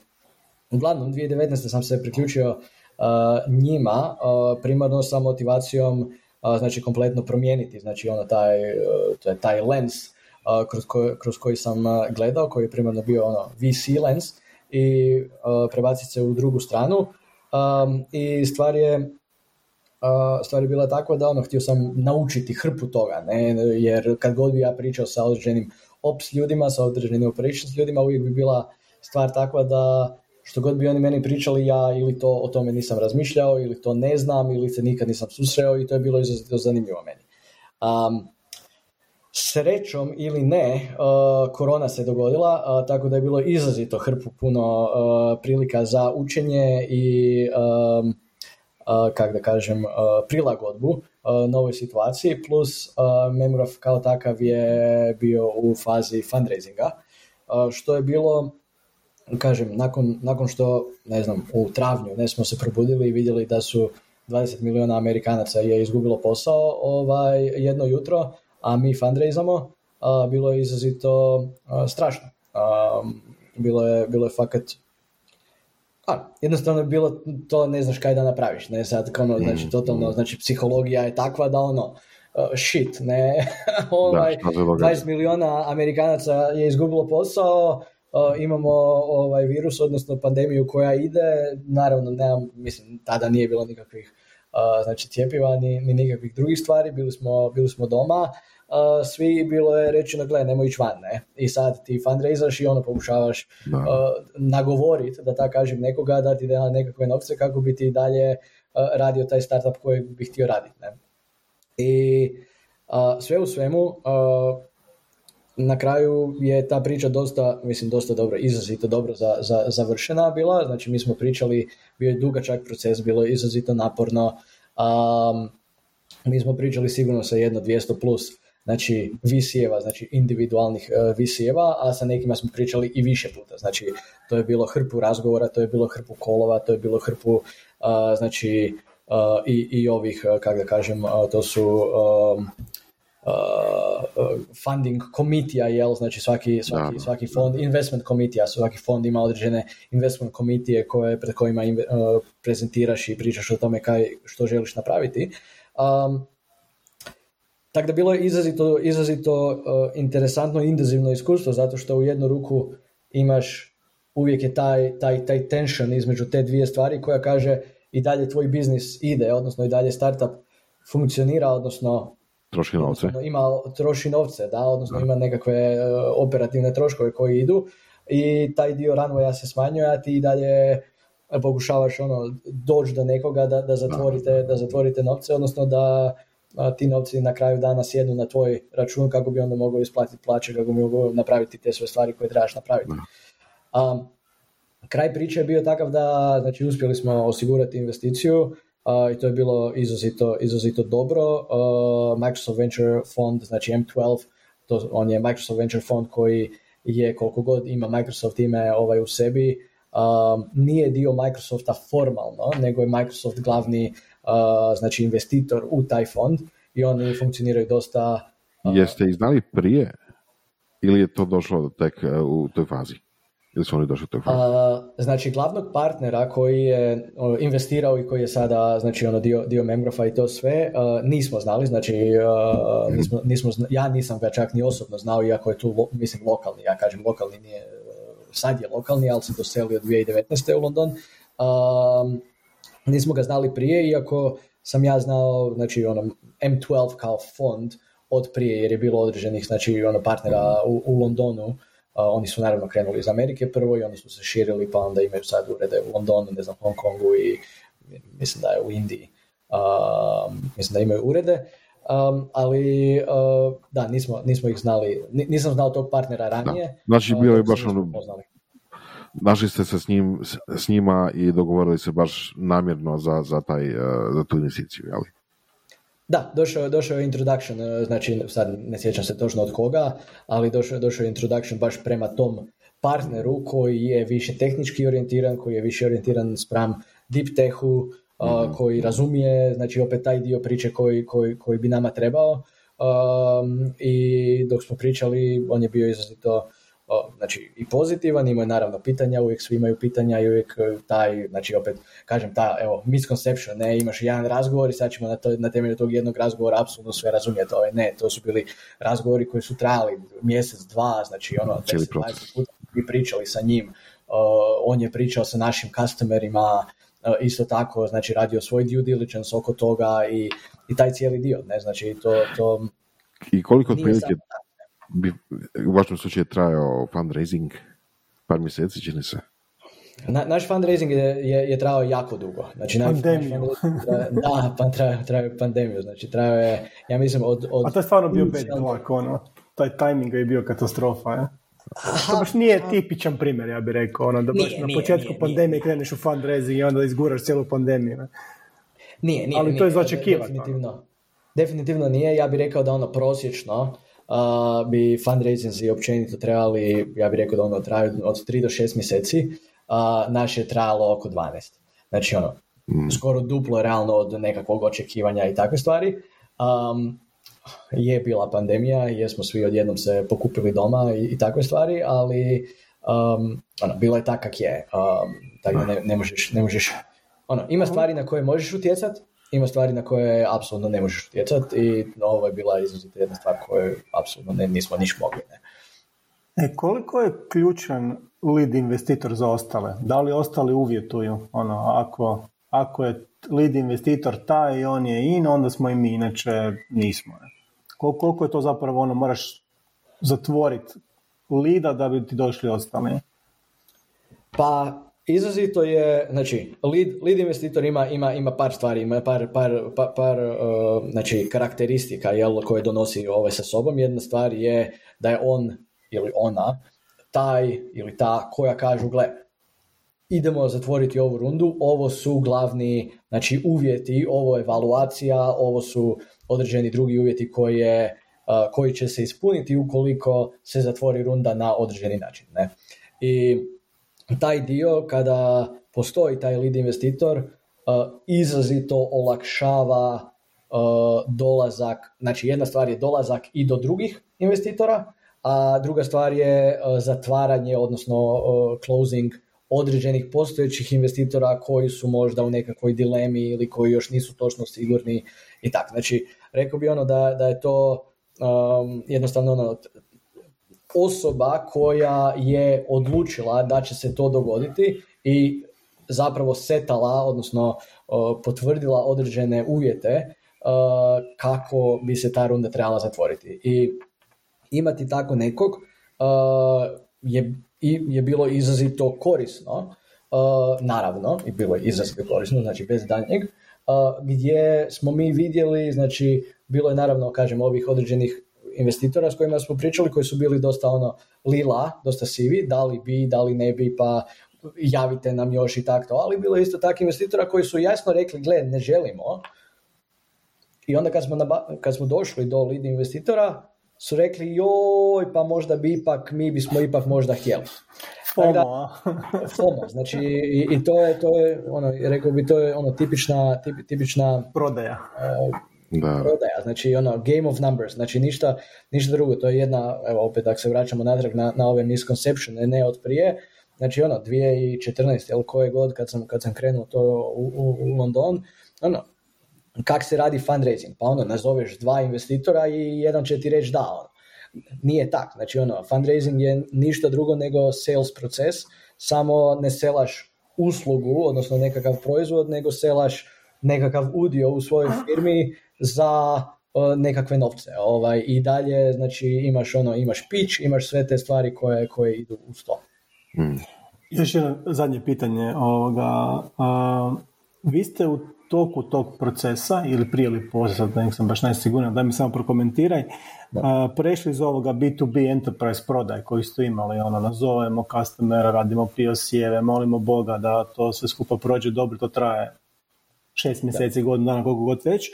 uglavnom, dvije tisuće devetnaeste. sam se priključio uh, njima, uh, primarno sa motivacijom, uh, znači kompletno promijeniti, znači ono taj, uh, taj lens uh, kroz, ko, kroz koji sam gledao, koji je primarno bio ono ve ce lens, i uh, prebaciti se u drugu stranu, um, i stvar je, uh, stvar je bila takva da ono, htio sam naučiti hrpu toga, ne? Jer kad god bi ja pričao sa određenim ops ljudima, sa određenim operations ljudima, uvijek bi bila stvar takva da što god bi oni meni pričali, ja ili to o tome nisam razmišljao, ili to ne znam, ili se nikad nisam susreo, i to je bilo izuzetno zanimljivo meni. Um, Srećom ili ne, korona se dogodila, tako da je bilo izrazito hrpu puno prilika za učenje i, kako da kažem, prilagodbu novoj situaciji, plus Memgraph kao takav je bio u fazi fundraisinga, što je bilo, kažem, nakon, nakon što, ne znam, u travnju ne smo se probudili i vidjeli da su dvadeset miliona Amerikanaca je izgubilo posao ovaj, jedno jutro, a mi fundraizamo, a, bilo je izrazito a, strašno. A, bilo je, bilo je fakat... A, jednostavno je bilo to, ne znaš kaj da napraviš, ne, sad, kao ono, znači, totalno, znači, psihologija je takva da, ono, shit, ne, ovaj, dvadeset miliona Amerikanaca je izgubilo posao, imamo ovaj virus, odnosno pandemiju koja ide, naravno nemam, mislim, tada nije bilo nikakvih znači cjepiva ni, ni nikakvih drugih stvari, bili smo, bili smo doma, svi, bilo je rečeno, gledaj, nemoj ići van, ne? I sad ti fundraisaš i ono pokušavaš no. uh, nagovoriti, da tako kažem, nekoga da ti da nekakve novce kako bi ti dalje uh, radio taj startup koji bi htio raditi. Ne? I uh, sve u svemu, uh, na kraju je ta priča dosta, mislim, dosta dobro, izrazito dobro za, za, završena bila. Znači, mi smo pričali, bio je dugačak proces, bilo je izrazito naporno. Um, mi smo pričali sigurno sa jedno dvjesto plus, znači V C-eva, znači individualnih uh, V C-eva, a sa nekima smo pričali i više puta. Znači, to je bilo hrpu razgovora, to je bilo hrpu kolova, to je bilo hrpu, uh, znači, uh, i, i ovih, uh, kako da kažem, uh, to su... Um, Uh, funding komitija, jel, znači svaki, svaki, svaki fond, investment komitija, svaki fond ima određene investment komitije koje, pred kojima inve, uh, prezentiraš i pričaš o tome kaj, što želiš napraviti. Um, tako da bilo je izrazito, izrazito uh, interesantno i intenzivno iskustvo, zato što u jednu ruku imaš, uvijek je taj, taj, taj tension između te dvije stvari koja kaže i dalje tvoj biznis ide, odnosno i dalje startup funkcionira, odnosno troši novce. Odnosno, ima troši novce, da, odnosno da. Ima nekakve uh, operativne troškove koji idu i taj dio runwaya se smanjuje, a ti dalje pokušavaš ono, doći do nekoga da, da, zatvorite, da. da zatvorite novce, odnosno da a, ti novci na kraju dana sjednu na tvoj račun kako bi onda mogao isplatiti plaće, kako bi mogao napraviti te sve stvari koje trebaš napraviti. Um, kraj priče je bio takav da, znači, uspjeli smo osigurati investiciju. Uh, i to je bilo izrazito, izrazito dobro. Uh, Microsoft Venture Fond, znači M dvanaest, to, on je Microsoft Venture Fond koji je, koliko god ima Microsoft ime ovaj, u sebi, um, nije dio Microsofta formalno, nego je Microsoft glavni uh, znači investitor u taj fond i oni funkcioniraju dosta... Uh, Jeste ih znali prije ili je to došlo tek u toj fazi? Ili su oni došli tog faza? Znači, glavnog partnera koji je o, investirao i koji je sada, znači, ono, dio, dio Memgrapha i to sve, uh, nismo znali, znači, uh, nismo, nismo zna, ja nisam ga čak ni osobno znao, iako je tu, lo, mislim, lokalni, ja kažem lokalni, nije, sad je lokalni, ali se doselio dvije tisuće devetnaeste u London. Uh, nismo ga znali prije, iako sam ja znao, znači, ono, M dvanaest kao fond od prije, jer je bilo određenih, znači, ono, partnera u, u Londonu. Uh, oni su naravno krenuli iz Amerike prvo i onda su se širili, pa onda imaju sad urede u Londonu, ne znam, Hong Kongu i mislim da je u Indiji. Uh, mislim da imaju urede, um, ali uh, da, nismo, nismo ih znali, nisam znao tog partnera ranije. Da. Znači, bio je baš ono, našli ste se s, njim, s njima i dogovorili se baš namjerno za, za, taj, za tu investiciju, jel? Da, došao, došao je introduction, znači sad ne sjećam se točno od koga, ali došao, došao je introduction baš prema tom partneru koji je više tehnički orijentiran, koji je više orijentiran spram deep techu, mm-hmm. koji razumije, znači opet taj dio priče koji, koji, koji bi nama trebao. Um, i dok smo pričali, on je bio izrazito znači, i pozitivan, imaju naravno pitanja, uvijek svi imaju pitanja i uvijek taj, znači opet, kažem, ta, evo, misconception, ne, imaš jedan razgovor i sad ćemo na, to, na temelju tog jednog razgovora apsolutno sve razumjeti, ove ne, to su bili razgovori koji su trajali mjesec, dva, znači ono, deset dvadeset puta mi pričali sa njim, uh, on je pričao sa našim customerima, uh, isto tako, znači radio svoj due diligence oko toga i, i taj cijeli dio, ne, znači to... to I koliko prilike... Bi, u vašem slučaju je trajao fundraising par mjeseci, čini se? Na, naš fundraising je, je, je trajao jako dugo. Znači, pandemiju. Da, pa trajao je pandemiju. Znači, trajao je, ja mislim, od... od a to je stvarno bio bad luck, ono. Taj timing je bio katastrofa, je? To baš nije tipičan primjer, ja bih rekao, ono, da baš nije, na nije, početku nije, pandemije nije. Kreneš u fundraising i onda izguraš cijelu pandemiju. Ne? Nije, nije. Ali to je začekivano. Definitivno, definitivno nije. Ja bih rekao da ono prosječno Uh, bi fundraising i općenito trebali, ja bih rekao da ono traju od tri do šest mjeseci, uh, naše je trajalo oko dvanaest. Znači ono, mm. skoro duplo realno od nekakvog očekivanja i takve stvari. Um, je bila pandemija, jesmo svi odjednom se pokupili doma i, i takve stvari, ali um, ono, bilo je tak kak je. Um, tako da ne, ne možeš, ne možeš. Ono, ima stvari na koje možeš utjecati, ima stvari na koje apsolutno ne možeš utjecati i ovo je bila izrazita jedna stvar koju apsolutno ne, nismo niš mogli. Ne. E, koliko je ključan lead investitor za ostale? Da li ostali uvjetuju? Ono, ako, ako je lead investitor taj i on je in, onda smo i mi, inače nismo. Kol, koliko je to zapravo, ono, moraš zatvoriti leada da bi ti došli ostali? Pa, izrazito je, znači, lead, lead investitor ima, ima, ima par stvari, ima par, par, par, par uh, znači, karakteristika, jel, koje donosi ove sa sobom. Jedna stvar je da je on ili ona taj ili ta koja kažu, gle, idemo zatvoriti ovu rundu, ovo su glavni, znači, uvjeti, ovo je evaluacija, ovo su određeni drugi uvjeti koje, uh, koji će se ispuniti ukoliko se zatvori runda na određeni način, ne? I taj dio, kada postoji taj lead investitor, izrazito olakšava dolazak, znači jedna stvar je dolazak i do drugih investitora, a druga stvar je zatvaranje, odnosno closing određenih postojećih investitora koji su možda u nekakvoj dilemi ili koji još nisu točno sigurni i tako. Znači, rekao bi ono da, da je to um, jednostavno ono, osoba koja je odlučila da će se to dogoditi i zapravo setala, odnosno potvrdila određene uvjete kako bi se ta runda trebala zatvoriti. I imati tako nekog je, je bilo izrazito korisno, naravno, i bilo je izrazito korisno, znači bez daljnjeg, gdje smo mi vidjeli, znači bilo je naravno, kažem, ovih određenih investitora s kojima smo pričali, koji su bili dosta ono lila, dosta sivi, da li bi, da li ne bi, pa javite nam još i tako, ali bilo je isto tako investitora koji su jasno rekli, gle, ne želimo. I onda kad smo, naba- kad smo došli do lead investitora, su rekli, joj, pa možda bi ipak, mi bismo ipak možda htjeli. FOMO. FOMO, znači i, i to je, to je ono, rekao bi, to je ono tipična, tip, tipična prodaja. Uh, Da. Prodaja, znači ono, game of numbers, znači ništa, ništa drugo, to je jedna, evo opet ako se vraćamo natrag na, na ove misconceptione, ne od prije, znači ono, dvije tisuće četrnaeste ili koje god kad sam, kad sam krenuo to u, u, u London, ono, kak se radi fundraising, pa ono, nazoveš dva investitora i jedan će ti reći da, ono, nije tak, znači ono, fundraising je ništa drugo nego sales proces, samo ne selaš uslugu, odnosno nekakav proizvod, nego selaš nekakav udio u svojoj firmi za uh, nekakve novce. Ovaj, i dalje, znači, imaš ono, imaš pitch, imaš sve te stvari koje, koje idu uz to. Mm. Još jedno zadnje pitanje ovoga. Uh, vi ste u toku tog procesa, ili prije ili poslije, da sam baš najsiguran, daj mi samo prokomentiraj, uh, prešli iz ovoga bi tu bi enterprise prodaj koji ste imali, ono, nazovemo customera, radimo P O C-eve, molimo Boga da to sve skupa prođe dobro, to traje šest mjeseci, godinu dana, koliko god već,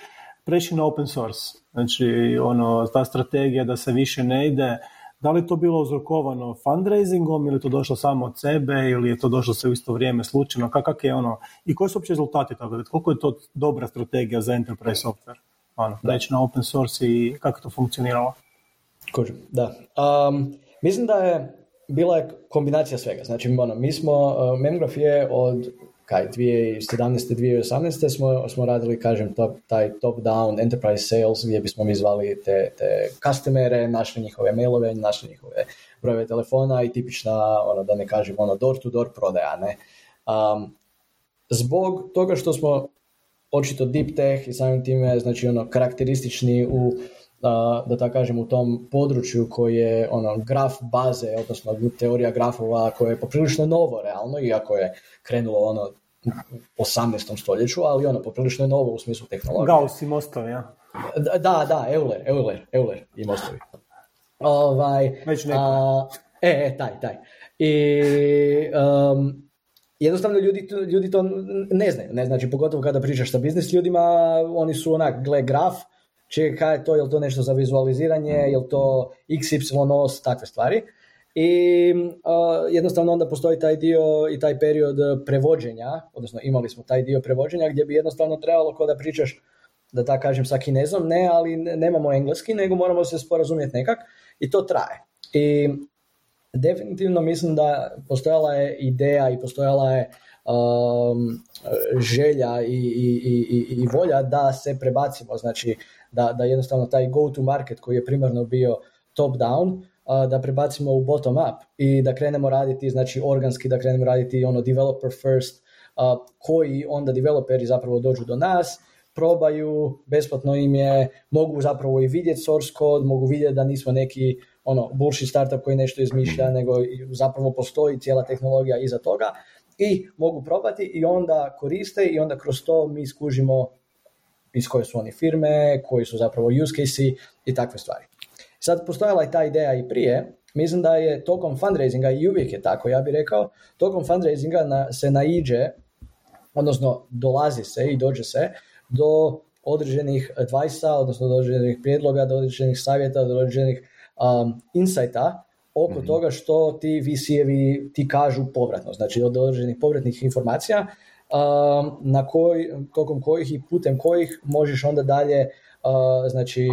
preći na open source. Znači, ono, ta strategija da se više ne ide, da li to bilo uzrokovano fundraisingom, ili to došlo samo od sebe, ili je to došlo sve u isto vrijeme slučajno, kak, kak je ono, i koji su uopće rezultati toga, koliko je to dobra strategija za enterprise software, ono, preći na open source i kako je to funkcioniralo? Kožem, da. Um, mislim da je bila je kombinacija svega, znači, ono, mi smo, uh, Memgraph je od kaj, dvije tisuće sedamnaeste, dvije tisuće osamnaeste smo, smo radili, kažem, top, taj top-down enterprise sales, gdje bismo mi zvali te, te customere, našli njihove mailove, našli njihove brojeve telefona i tipična, ono, da ne kažem, ono, door-to-door prodaja, ne. Um, zbog toga što smo očito deep tech i samim time, znači, ono, karakteristični u, da, da tako kažem, u tom području koji je, ono, graf baze, odnosno teorija grafova koja je poprilično novo realno, iako je krenulo ono u osamnaestom stoljeću, ali ono poprilično je novo u smislu tehnologije. Gauss i mostovi, ja? Da, da, Euler, Euler, Euler i mostovi. Ovaj, a, e, e, taj, taj. I um, jednostavno ljudi, ljudi to ne znaju, ne znači, pogotovo kada pričaš sa biznis ljudima, oni su onak, gle, graf, čekaj, je to, je li to nešto za vizualiziranje, je li to iks ipsilon os, takve stvari. I uh, jednostavno onda postoji taj dio i taj period prevođenja, odnosno imali smo taj dio prevođenja gdje bi jednostavno trebalo ko da pričaš, da tako kažem, sa Kinezom, ne, ali nemamo engleski, nego moramo se sporazumjeti nekak i to traje. I definitivno mislim da postojala je ideja i postojala je um, želja i, i, i, i volja da se prebacimo, znači da, da jednostavno taj go to market koji je primarno bio top down, da prebacimo u bottom up i da krenemo raditi, znači organski, da krenemo raditi ono developer first, koji onda developeri zapravo dođu do nas, probaju, besplatno im je, mogu zapravo i vidjeti source code, mogu vidjeti da nismo neki ono bullshit startup koji nešto izmišlja, nego zapravo postoji cijela tehnologija iza toga i mogu probati i onda koriste i onda kroz to mi skužimo iz koje su oni firme, koji su zapravo use case-i i takve stvari. Sad postojala je ta ideja i prije, mislim da je tokom fundraisinga, i uvijek je tako, ja bih rekao, tokom fundraisinga na, se naiđe, odnosno dolazi se i dođe se do određenih advice-a, odnosno do određenih prijedloga, do određenih savjeta, do određenih um, insighta oko mm-hmm. toga što ti V C-evi ti kažu povratno, znači od određenih povratnih informacija um, na koj, tokom kojih i putem kojih možeš onda dalje uh, znači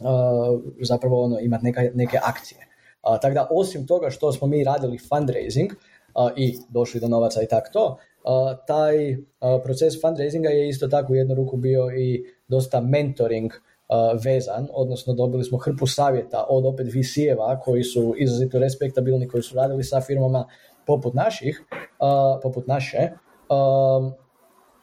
uh, zapravo ono, imati neka, neke akcije. Uh, tako da osim toga što smo mi radili fundraising uh, i došli do novaca i tak to, Uh, taj uh, proces fundraisinga je isto tako u jednu ruku bio i dosta mentoring uh, vezan, odnosno dobili smo hrpu savjeta od opet V C-eva koji su izrazito respektabilni, koji su radili sa firmama poput naših, uh, poput naše um,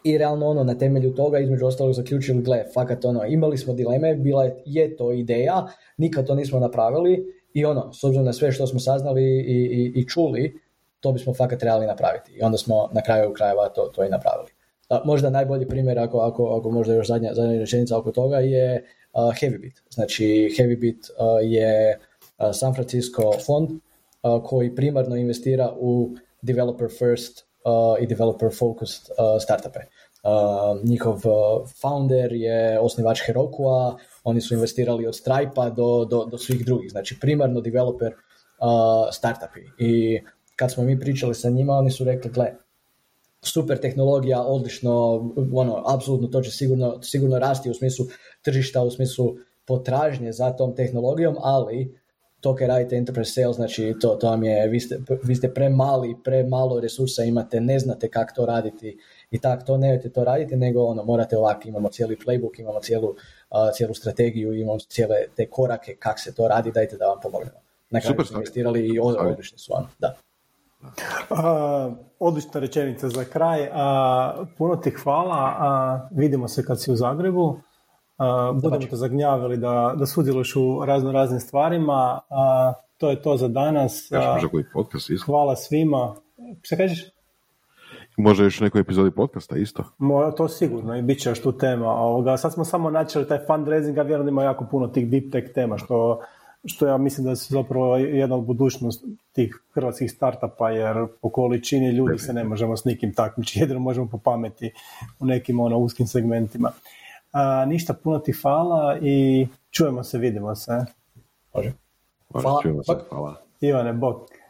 i realno ono na temelju toga između ostalog zaključili, gle, fakat ono, imali smo dileme, bila je to ideja, nikad to nismo napravili i ono, s obzirom na sve što smo saznali i, i, i čuli, to bismo fakat trebali napraviti. I onda smo na kraju krajeva to, to i napravili. Možda najbolji primjer, ako, ako, ako možda još zadnja, zadnja rečenica oko toga, je uh, Heavybit. Znači, Heavybit uh, je uh, San Francisco fond uh, koji primarno investira u developer first uh, i developer focused uh, startupe. Uh, njihov uh, founder je osnivač Herokua, oni su investirali od Stripe-a do, do, do svih drugih. Znači, primarno developer uh, startupi. I kad smo mi pričali sa njima, oni su rekli, gle, super tehnologija, odlično, ono, apsolutno, to će sigurno, sigurno rasti u smislu tržišta, u smislu potražnje za tom tehnologijom, ali to kaj radite enterprise sales, znači to, to vam je, vi ste, vi ste premali, premalo resursa imate, ne znate kako to raditi i tako, to nemojte to raditi, nego ono, morate ovako, imamo cijeli playbook, imamo cijelu, uh, cijelu strategiju, imamo cijele te korake kako se to radi, dajte da vam pomognemo. Na kraju su investirali i odlični su vam, da. Uh, odlična rečenica za kraj. Uh, puno ti hvala. Uh, vidimo se kad si u Zagrebu. Uh, budemo te zagnjavili da, da sudjeluješ u razno raznim stvarima. Uh, to je to za danas. Uh, hvala svima. Šta kažeš? Može još u nekoj epizodi podcasta isto. Mo, to sigurno i bit će još tu tema. Ovoga, sad smo samo načeli taj fundraising, a vjerujem da ima jako puno tih deep tech tema što... što ja mislim da su zapravo jedna od budućnosti tih hrvatskih startupa, jer po količini ljudi se ne možemo s nikim takmičiti, jedino možemo po pameti u nekim ono, uskim segmentima. A, ništa, puno ti hvala i čujemo se, vidimo se. Može. Hvala. Hvala. Čujemo se, hvala. Ivane, bok.